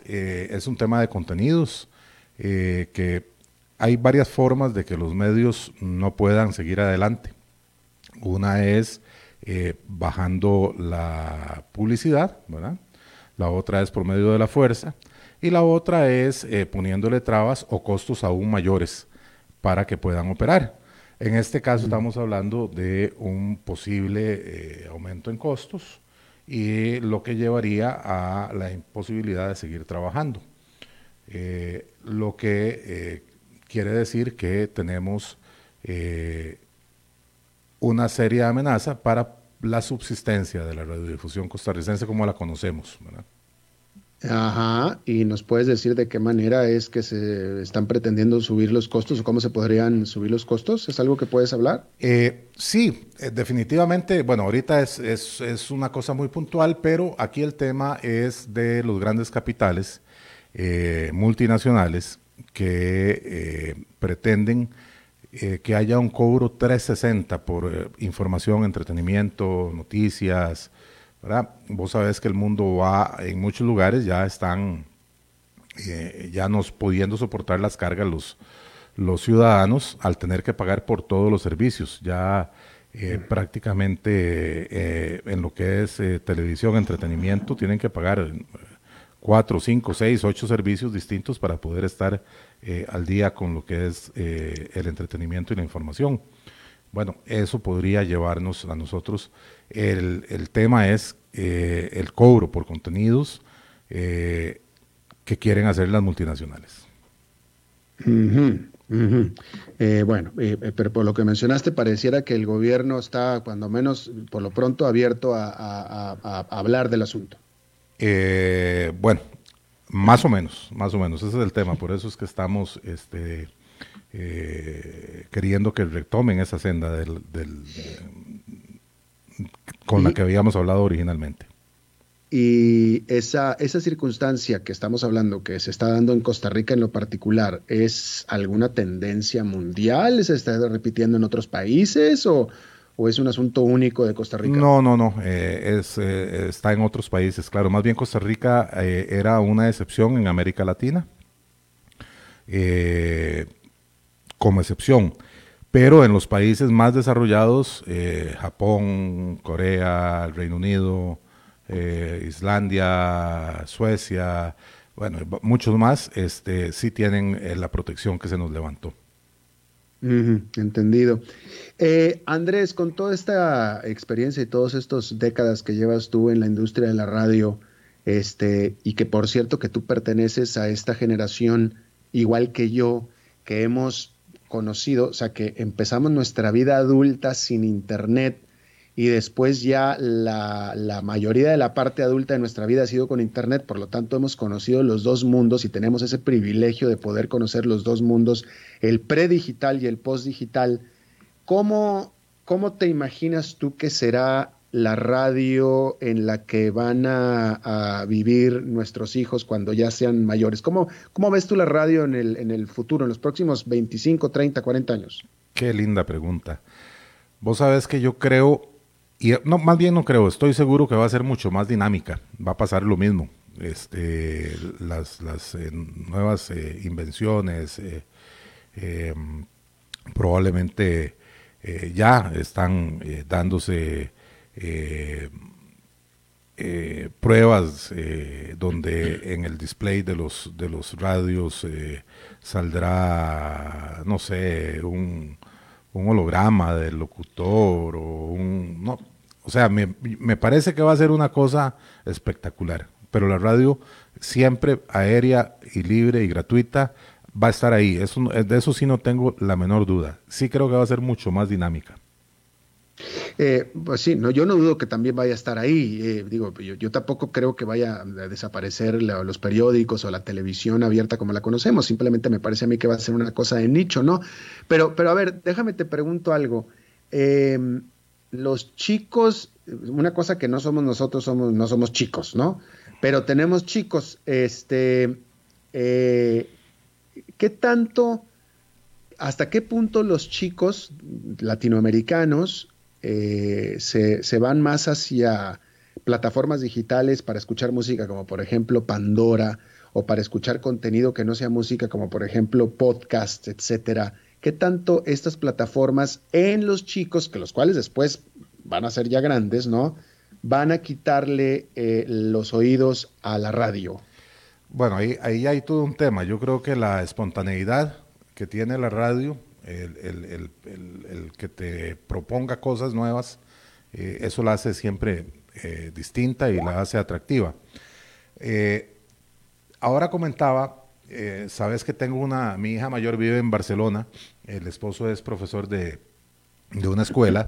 un tema de contenidos, que hay varias formas de que los medios no puedan seguir adelante. Una es bajando la publicidad, ¿verdad? La otra es por medio de la fuerza y la otra es poniéndole trabas o costos aún mayores para que puedan operar. En este caso estamos hablando de un posible aumento en costos y lo que llevaría a la imposibilidad de seguir trabajando. Lo que quiere decir que tenemos una seria amenaza para la subsistencia de la radiodifusión costarricense como la conocemos, ¿verdad? Ajá, ¿y nos puedes decir de qué manera es que se están pretendiendo subir los costos o cómo se podrían subir los costos? ¿Es algo que puedes hablar? Sí, definitivamente, bueno, ahorita es una cosa muy puntual, pero aquí el tema es de los grandes capitales multinacionales que pretenden que haya un cobro 360 por información, entretenimiento, noticias, ¿verdad? Vos sabés que el mundo va, en muchos lugares ya están, ya no pudiendo soportar las cargas los ciudadanos al tener que pagar por todos los servicios, ya prácticamente en lo que es televisión, entretenimiento, tienen que pagar 4, 5, 6, 8 servicios distintos para poder estar al día con lo que es el entretenimiento y la información. Bueno, eso podría llevarnos a nosotros. El tema es el cobro por contenidos que quieren hacer las multinacionales. Uh-huh. Uh-huh. Pero por lo que mencionaste pareciera que el gobierno está, cuando menos por lo pronto, abierto a hablar del asunto. Bueno, más o menos, ese es el tema, por eso es que estamos queriendo que retomen esa senda con la que habíamos hablado originalmente. Y esa circunstancia que estamos hablando, que se está dando en Costa Rica en lo particular, ¿es alguna tendencia mundial? ¿Se está repitiendo en otros países ¿O es un asunto único de Costa Rica? No, está en otros países, claro. Más bien Costa Rica era una excepción en América Latina, como excepción. Pero en los países más desarrollados, Japón, Corea, el Reino Unido, Islandia, Suecia, bueno, muchos más, sí tienen la protección que se nos levantó. Entendido. Andrés, con toda esta experiencia y todas estas décadas que llevas tú en la industria de la radio, y que por cierto que tú perteneces a esta generación igual que yo, que hemos conocido, o sea que empezamos nuestra vida adulta sin internet y después ya la mayoría de la parte adulta de nuestra vida ha sido con internet, por lo tanto hemos conocido los dos mundos y tenemos ese privilegio de poder conocer los dos mundos, el predigital y el postdigital. ¿Cómo te imaginas tú que será la radio en la que van a vivir nuestros hijos cuando ya sean mayores? ¿Cómo ves tú la radio en el futuro, en los próximos 25, 30, 40 años? Qué linda pregunta. Vos sabés que yo creo... estoy seguro que va a ser mucho más dinámica, va a pasar lo mismo, las nuevas invenciones probablemente ya están dándose pruebas donde en el display de los radios saldrá, no sé, un holograma del locutor o un... No, o sea, me parece que va a ser una cosa espectacular, pero la radio siempre aérea y libre y gratuita va a estar ahí. Eso, de eso sí no tengo la menor duda. Sí creo que va a ser mucho más dinámica. Pues sí, no, yo no dudo que también vaya a estar ahí. Digo, yo tampoco creo que vaya a desaparecer los periódicos o la televisión abierta como la conocemos. Simplemente me parece a mí que va a ser una cosa de nicho, ¿no? Pero a ver, déjame te pregunto algo. Los chicos, una cosa que no somos nosotros, no somos chicos, ¿no? Pero tenemos chicos. ¿Qué tanto, hasta qué punto los chicos latinoamericanos se van más hacia plataformas digitales para escuchar música, como por ejemplo Pandora, o para escuchar contenido que no sea música, como por ejemplo podcast, etcétera? ¿Qué tanto estas plataformas en los chicos, que los cuales después van a ser ya grandes, ¿no?, van a quitarle los oídos a la radio? Bueno, ahí hay todo un tema. Yo creo que la espontaneidad que tiene la radio, el que te proponga cosas nuevas, eso la hace siempre distinta y la hace atractiva. Ahora comentaba, sabes que tengo mi hija mayor vive en Barcelona, el esposo es profesor de una escuela,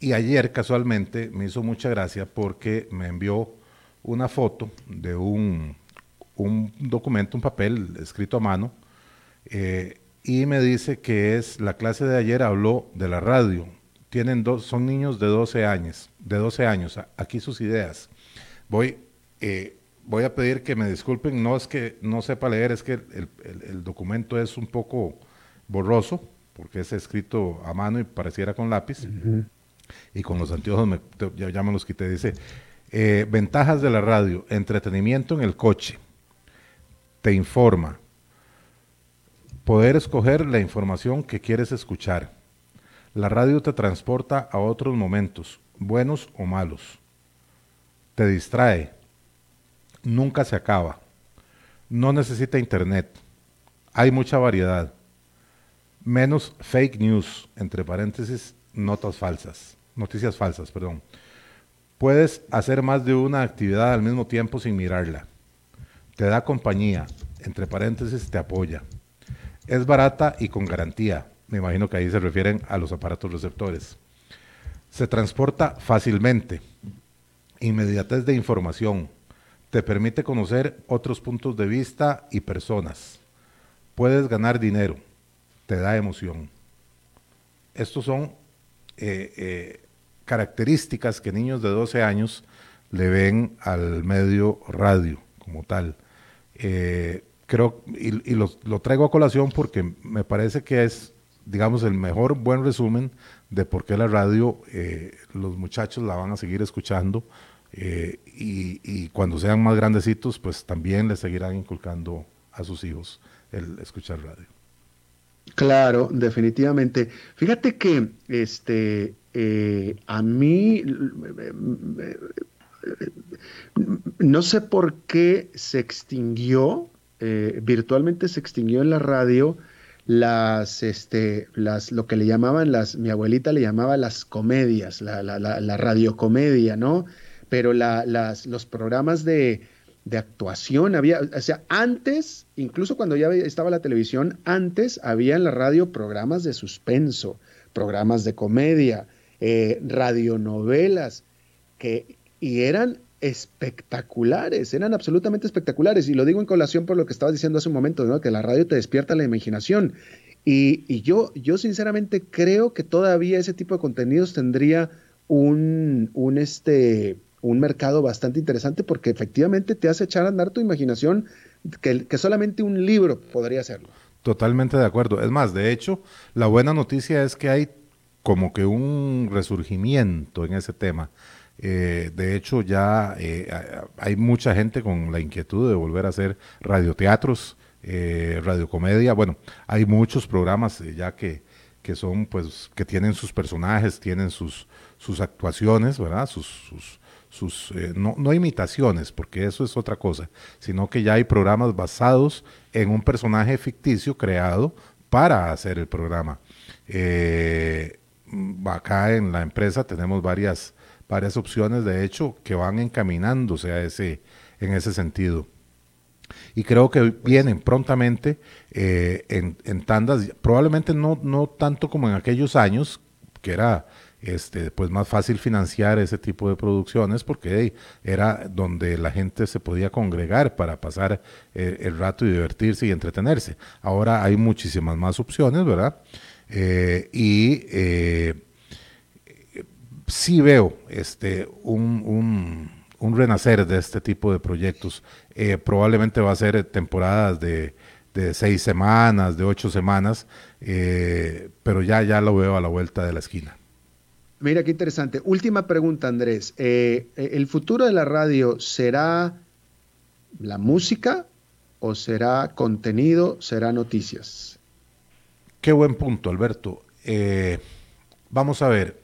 y ayer casualmente me hizo mucha gracia porque me envió una foto de un documento, un papel escrito a mano, y me dice que es la clase de ayer habló de la radio. Son niños de 12 años, aquí sus ideas. Voy a pedir que me disculpen, no es que no sepa leer, es que el documento es un poco borroso, porque es escrito a mano y pareciera con lápiz, uh-huh, y con los anteojos ya me los quité. Dice... ventajas de la radio: entretenimiento en el coche, te informa, poder escoger la información que quieres escuchar, la radio te transporta a otros momentos, buenos o malos, te distrae, nunca se acaba, no necesita internet, hay mucha variedad, menos fake news, entre paréntesis, noticias falsas, perdón. Puedes hacer más de una actividad al mismo tiempo sin mirarla. Te da compañía, entre paréntesis, te apoya. Es barata y con garantía. Me imagino que ahí se refieren a los aparatos receptores. Se transporta fácilmente. Inmediatez de información. Te permite conocer otros puntos de vista y personas. Puedes ganar dinero. Te da emoción. Estos son... características que niños de 12 años le ven al medio radio como tal. Creo, y lo traigo a colación porque me parece que es, digamos, el buen resumen de por qué la radio, los muchachos la van a seguir escuchando, y cuando sean más grandecitos, pues también le seguirán inculcando a sus hijos el escuchar radio. Claro, definitivamente. Fíjate que a mí no sé por qué se extinguió, virtualmente se extinguió en la radio lo que le llamaban mi abuelita le llamaba las comedias, la radiocomedia, ¿no? Pero los programas de actuación había, o sea, antes, incluso cuando ya estaba la televisión, antes había en la radio programas de suspenso, programas de comedia, radionovelas, y eran espectaculares, eran absolutamente espectaculares, y lo digo en colación por lo que estabas diciendo hace un momento, ¿no?, que la radio te despierta la imaginación, y yo sinceramente creo que todavía ese tipo de contenidos tendría un mercado bastante interesante, porque efectivamente te hace echar a andar tu imaginación, que solamente un libro podría hacerlo. Totalmente de acuerdo. Es más, de hecho, la buena noticia es que hay como que un resurgimiento en ese tema. De hecho, ya hay mucha gente con la inquietud de volver a hacer radioteatros, radiocomedia. Bueno, hay muchos programas ya que son, pues, que tienen sus personajes, tienen sus actuaciones, ¿verdad? Sus no imitaciones, porque eso es otra cosa, sino que ya hay programas basados en un personaje ficticio creado para hacer el programa. Acá en la empresa tenemos varias opciones, de hecho, que van encaminándose a en ese sentido. Y creo que vienen prontamente en tandas, probablemente no tanto como en aquellos años, que era pues más fácil financiar ese tipo de producciones, porque era donde la gente se podía congregar para pasar el rato y divertirse y entretenerse. Ahora hay muchísimas más opciones, ¿verdad? Sí veo un renacer de este tipo de proyectos. Probablemente va a ser temporadas de 6 semanas, de 8 semanas, pero ya lo veo a la vuelta de la esquina. Mira, qué interesante. Última pregunta, Andrés. ¿El futuro de la radio será la música o será contenido, será noticias? Qué buen punto, Alberto. Vamos a ver,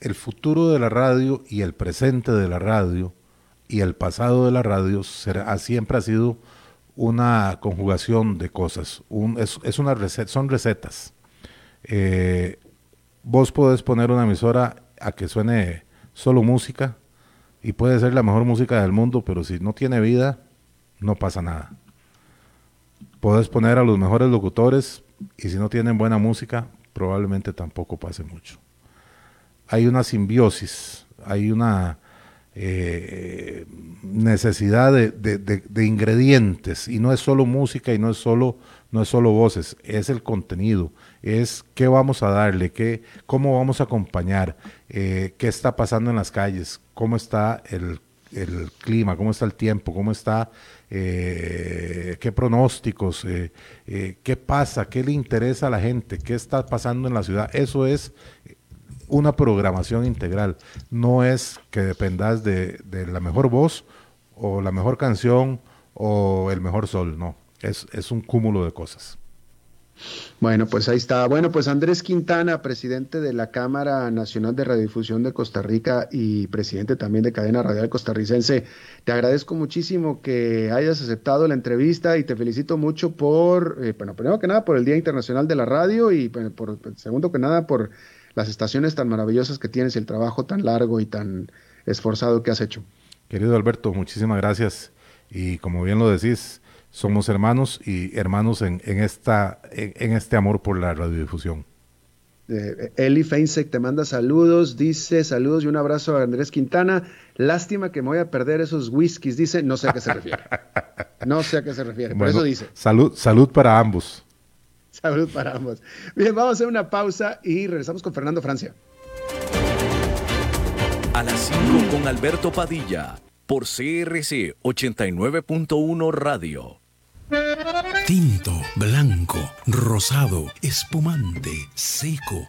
el futuro de la radio y el presente de la radio y el pasado de la radio siempre ha sido una conjugación de cosas. Es una receta, son recetas. Vos podés poner una emisora a que suene solo música y puede ser la mejor música del mundo, pero si no tiene vida, no pasa nada. Podés poner a los mejores locutores y si no tienen buena música, probablemente tampoco pase mucho. Hay una simbiosis, hay una necesidad de ingredientes, y no es solo música y no es solo voces, es el contenido, es qué vamos a darle, cómo vamos a acompañar, qué está pasando en las calles, cómo está el clima, cómo está el tiempo, cómo está, qué pronósticos, qué pasa, qué le interesa a la gente, qué está pasando en la ciudad. Eso es una programación integral. No es que dependas de la mejor voz o la mejor canción o el mejor sol, no. Es un cúmulo de cosas. Bueno, pues ahí está. Bueno, pues Andrés Quintana, presidente de la Cámara Nacional de Radiodifusión de Costa Rica y presidente también de Cadena Radial Costarricense, te agradezco muchísimo que hayas aceptado la entrevista y te felicito mucho por, primero que nada, por el Día Internacional de la Radio y, segundo que nada, por las estaciones tan maravillosas que tienes y el trabajo tan largo y tan esforzado que has hecho. Querido Alberto, muchísimas gracias. Y como bien lo decís, somos hermanos y hermanos en este amor por la radiodifusión. Eli Feinsek te manda saludos, dice saludos y un abrazo a Andrés Quintana. Lástima que me voy a perder esos whiskies, dice, no sé a qué se refiere. No sé a qué se refiere, bueno, por eso dice. Salud para ambos. Salud para ambos. Bien, vamos a hacer una pausa y regresamos con Fernando Francia. A las 5 con Alberto Padilla, por CRC 89.1 Radio. Tinto, blanco, rosado, espumante, seco,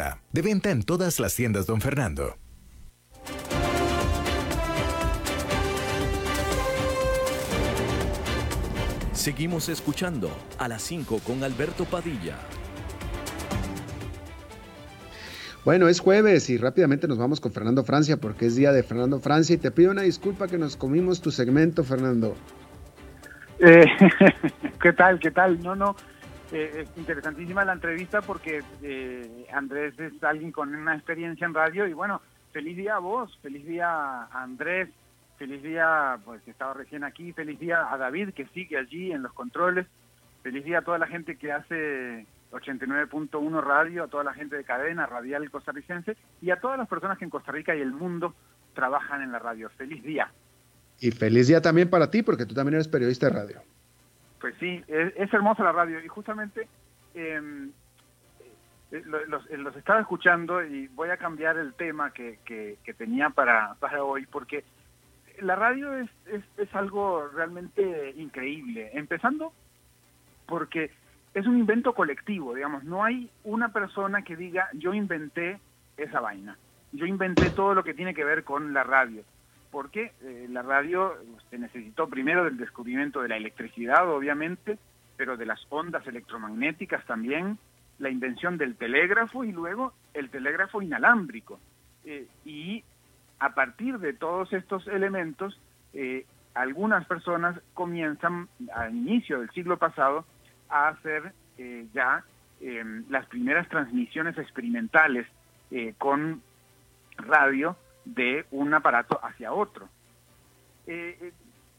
De venta en todas las tiendas Don Fernando. Seguimos escuchando a las 5 con Alberto Padilla. Bueno, es jueves y rápidamente nos vamos con Fernando Francia porque es día de Fernando Francia y te pido una disculpa que nos comimos tu segmento, Fernando. ¿Qué tal? No. Es interesantísima la entrevista porque Andrés es alguien con una experiencia en radio y bueno, Feliz día a vos, feliz día a Andrés, feliz día, pues, que estaba recién aquí, feliz día a David, que sigue allí en los controles, feliz día a toda la gente que hace 89.1 Radio, a toda la gente de Cadena Radial Costarricense y a todas las personas que en Costa Rica y el mundo trabajan en la radio. ¡Feliz día! Y feliz día también para ti, porque tú también eres periodista de radio. Pues sí, es hermosa la radio. Y justamente los estaba escuchando y voy a cambiar el tema que tenía para hoy, porque la radio es algo realmente increíble. Empezando porque es un invento colectivo, digamos. No hay una persona que diga, yo inventé esa vaina. Yo inventé todo lo que tiene que ver con la radio. Porque la radio se necesitó primero del descubrimiento de la electricidad, obviamente, pero de las ondas electromagnéticas también, la invención del telégrafo y luego el telégrafo inalámbrico. Y a partir de todos estos elementos, algunas personas comienzan, al inicio del siglo pasado, a hacer las primeras transmisiones experimentales con radio de un aparato hacia otro.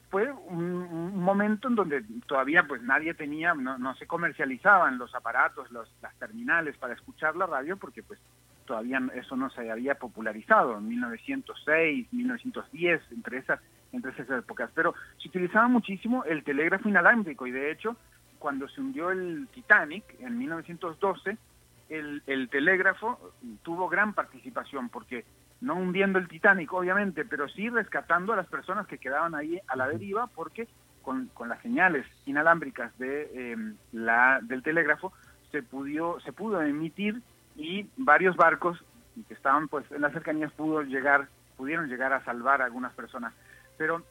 Fue un momento en donde todavía pues nadie tenía, no se comercializaban los aparatos, las terminales para escuchar la radio, porque pues todavía eso no se había popularizado en 1906, 1910, entre esas épocas. Pero se utilizaba muchísimo el telégrafo inalámbrico y de hecho, cuando se hundió el Titanic en 1912, el telégrafo tuvo gran participación, porque no hundiendo el Titanic, obviamente, pero sí rescatando a las personas que quedaban ahí a la deriva, porque con las señales inalámbricas del telégrafo se pudo emitir y varios barcos que estaban pues en las cercanías pudieron llegar a salvar a algunas personas. Pero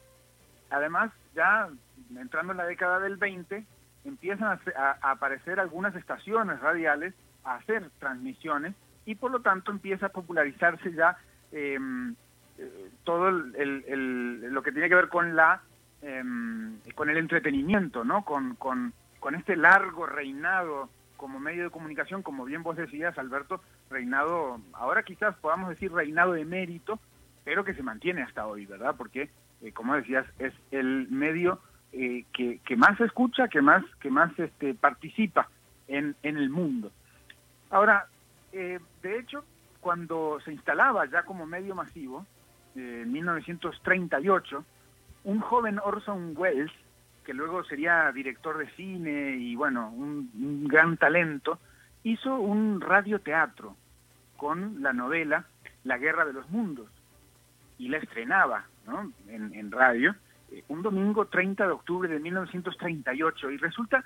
además, ya entrando en la década del 20, empiezan a aparecer algunas estaciones radiales a hacer transmisiones y por lo tanto empieza a popularizarse ya todo lo que tiene que ver con con el entretenimiento, ¿no? Con este largo reinado como medio de comunicación, como bien vos decías, Alberto, reinado, ahora quizás podamos decir reinado de mérito, pero que se mantiene hasta hoy, ¿verdad? Porque, como decías, es el medio que más se escucha, que más participa en el mundo. Ahora, de hecho, cuando se instalaba ya como medio masivo, en 1938, un joven Orson Welles, que luego sería director de cine y, bueno, un gran talento, hizo un radioteatro con la novela La Guerra de los Mundos y la estrenaba, ¿no?, en radio, un domingo 30 de octubre de 1938, y resulta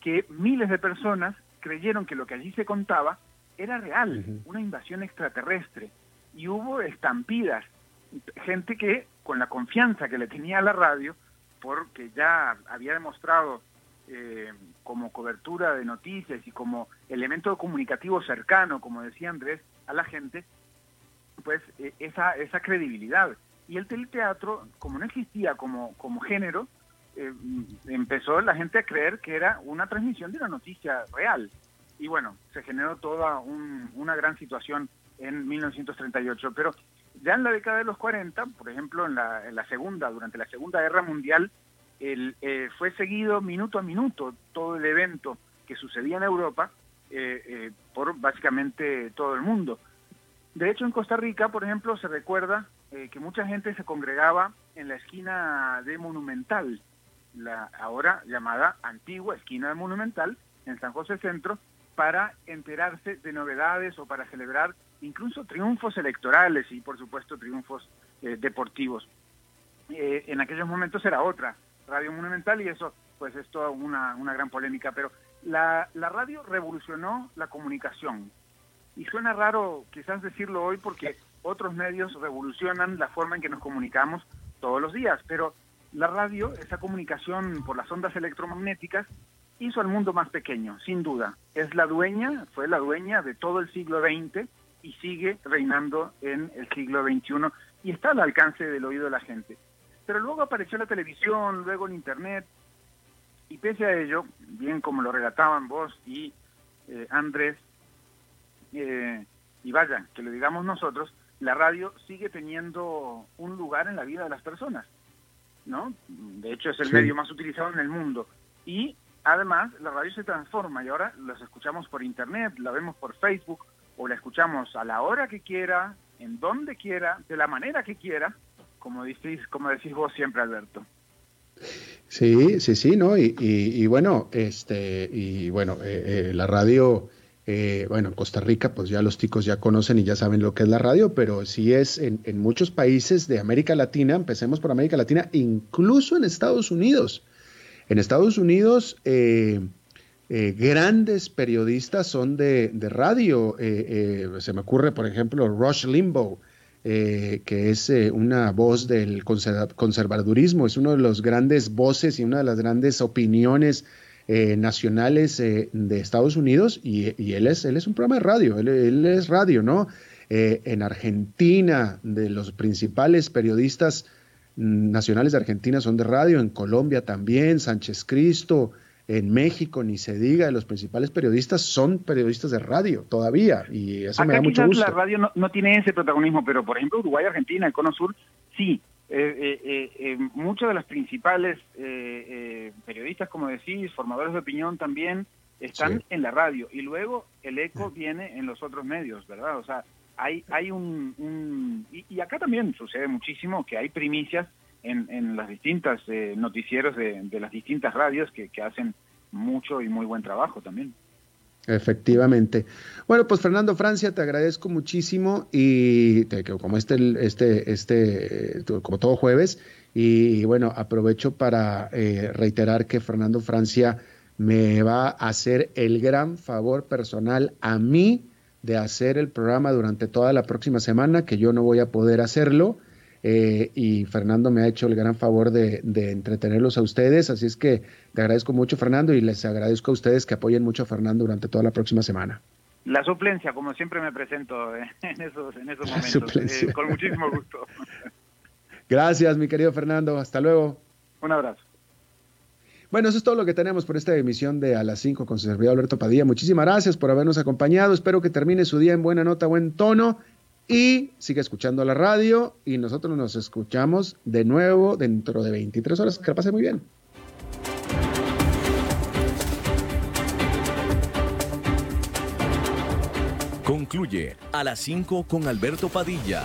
que miles de personas creyeron que lo que allí se contaba era real, una invasión extraterrestre, y hubo estampidas, gente que con la confianza que le tenía a la radio, porque ya había demostrado como cobertura de noticias y como elemento comunicativo cercano, como decía Andrés, a la gente, pues esa credibilidad. Y el teleteatro, como no existía como género, empezó la gente a creer que era una transmisión de una noticia real. Y bueno, se generó toda una gran situación en 1938. Pero ya en la década de los 40, por ejemplo, durante la Segunda Guerra Mundial, fue seguido minuto a minuto todo el evento que sucedía en Europa por básicamente todo el mundo. De hecho, en Costa Rica, por ejemplo, se recuerda que mucha gente se congregaba en la esquina de Monumental, la ahora llamada antigua esquina de Monumental, en San José Centro, para enterarse de novedades o para celebrar incluso triunfos electorales y, por supuesto, triunfos deportivos. En aquellos momentos era otra Radio Monumental y eso pues es toda una gran polémica, pero la radio revolucionó la comunicación. Y suena raro quizás decirlo hoy porque otros medios revolucionan la forma en que nos comunicamos todos los días, pero la radio, esa comunicación por las ondas electromagnéticas, hizo al mundo más pequeño, sin duda. Fue la dueña de todo el siglo XX y sigue reinando en el siglo XXI y está al alcance del oído de la gente. Pero luego apareció la televisión, luego el internet, y pese a ello, bien como lo relataban vos y Andrés, Y vaya, que lo digamos nosotros, la radio sigue teniendo un lugar en la vida de las personas, ¿no? De hecho, es el medio más utilizado en el mundo. Y además, la radio se transforma y ahora las escuchamos por internet, la vemos por Facebook, o la escuchamos a la hora que quiera, en donde quiera, de la manera que quiera, como decís vos siempre, Alberto. Sí, ¿no? Y bueno, la radio... en Costa Rica, pues ya los ticos ya conocen y ya saben lo que es la radio, pero sí es en muchos países de América Latina, empecemos por América Latina, incluso en Estados Unidos. En Estados Unidos, grandes periodistas son de radio. Se me ocurre, por ejemplo, Rush Limbaugh, que es una voz del conservadurismo, es uno de los grandes voces y una de las grandes opiniones nacionales de Estados Unidos, y él es un programa de radio, él es radio, ¿no? En Argentina, de los principales periodistas nacionales de Argentina son de radio, en Colombia también, Sánchez Cristo, en México, ni se diga, de los principales periodistas son periodistas de radio todavía, y eso me da mucho gusto. Acá quizás la radio no tiene ese protagonismo, pero por ejemplo Uruguay, Argentina, el Cono Sur, sí. Muchos de los principales periodistas, como decís, formadores de opinión también, están en la radio. Y luego el eco viene en los otros medios, ¿verdad? O sea, hay y acá también sucede muchísimo que hay primicias en las distintas noticieros de las distintas radios que hacen mucho y muy buen trabajo también. Efectivamente. Bueno, pues Fernando Francia, te agradezco muchísimo y como todo jueves, y bueno, aprovecho para reiterar que Fernando Francia me va a hacer el gran favor personal a mí de hacer el programa durante toda la próxima semana, que yo no voy a poder hacerlo, y Fernando me ha hecho el gran favor de entretenerlos a ustedes, así es que te agradezco mucho, Fernando, y les agradezco a ustedes que apoyen mucho a Fernando durante toda la próxima semana. La suplencia, como siempre me presento en esos momentos, con muchísimo gusto. Gracias, mi querido Fernando, hasta luego. Un abrazo. Bueno, eso es todo lo que tenemos por esta emisión de A las 5 con su servidor Alberto Padilla. Muchísimas gracias por habernos acompañado, espero que termine su día en buena nota, buen tono, y sigue escuchando la radio, y nosotros nos escuchamos de nuevo dentro de 23 horas. Que la pase muy bien. Concluye A las 5 con Alberto Padilla.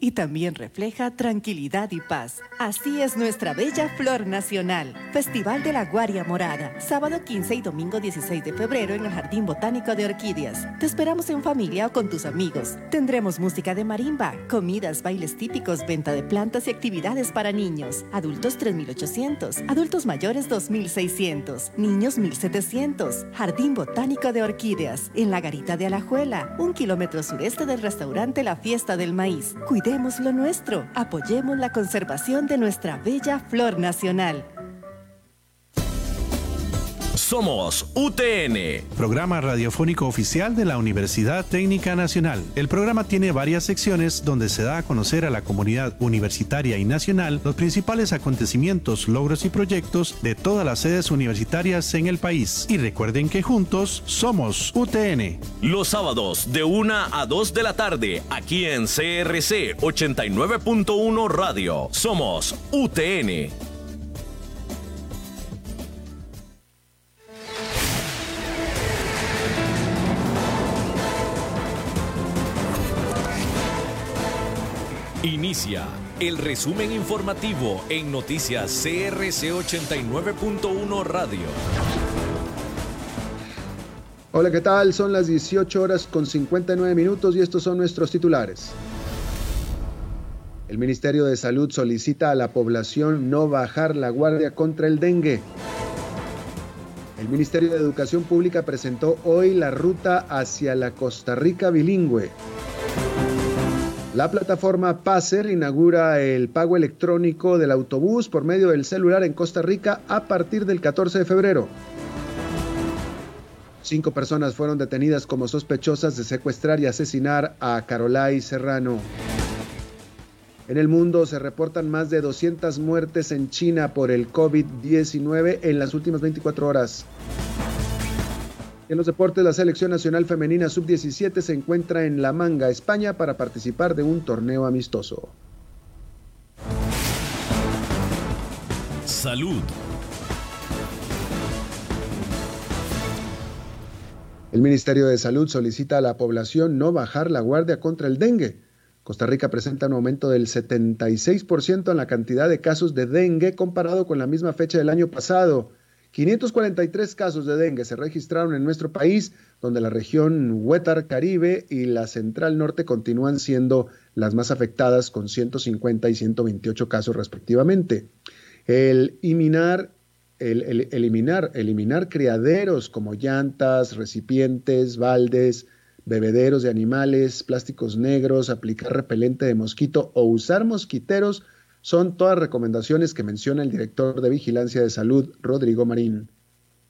y también refleja tranquilidad y paz. Así es nuestra bella flor nacional. Festival de la Guaria Morada, sábado 15 y domingo 16 de febrero en el Jardín Botánico de Orquídeas. Te esperamos en familia o con tus amigos. Tendremos música de marimba, comidas, bailes típicos, venta de plantas y actividades para niños. Adultos 3,800, adultos mayores 2,600, niños 1,700. Jardín Botánico de Orquídeas, en la Garita de Alajuela, 1 kilómetro sur del restaurante La Fiesta del Maíz. Cuidemos lo nuestro, apoyemos la conservación de nuestra bella flor nacional. Somos UTN, programa radiofónico oficial de la Universidad Técnica Nacional. El programa tiene varias secciones donde se da a conocer a la comunidad universitaria y nacional los principales acontecimientos, logros y proyectos de todas las sedes universitarias en el país. Y recuerden que juntos somos UTN. Los sábados de 1 a 2 de la tarde, aquí en CRC 89.1 Radio. Somos UTN. Inicia el resumen informativo en Noticias CRC 89.1 Radio. Hola, ¿qué tal? Son las 18 horas con 59 minutos y estos son nuestros titulares. El Ministerio de Salud solicita a la población no bajar la guardia contra el dengue. El Ministerio de Educación Pública presentó hoy la ruta hacia la Costa Rica bilingüe. La plataforma Pacer inaugura el pago electrónico del autobús por medio del celular en Costa Rica a partir del 14 de febrero. 5 personas fueron detenidas como sospechosas de secuestrar y asesinar a Carolai Serrano. En el mundo se reportan más de 200 muertes en China por el COVID-19 en las últimas 24 horas. En los deportes, la selección nacional femenina sub-17 se encuentra en La Manga, España, para participar de un torneo amistoso. Salud. El Ministerio de Salud solicita a la población no bajar la guardia contra el dengue. Costa Rica presenta un aumento del 76% en la cantidad de casos de dengue comparado con la misma fecha del año pasado. 543 casos de dengue se registraron en nuestro país, donde la región Huetar Caribe y la Central Norte continúan siendo las más afectadas, con 150 y 128 casos respectivamente. Eliminar criaderos como llantas, recipientes, baldes, bebederos de animales, plásticos negros, aplicar repelente de mosquito o usar mosquiteros son todas recomendaciones que menciona el director de Vigilancia de Salud, Rodrigo Marín.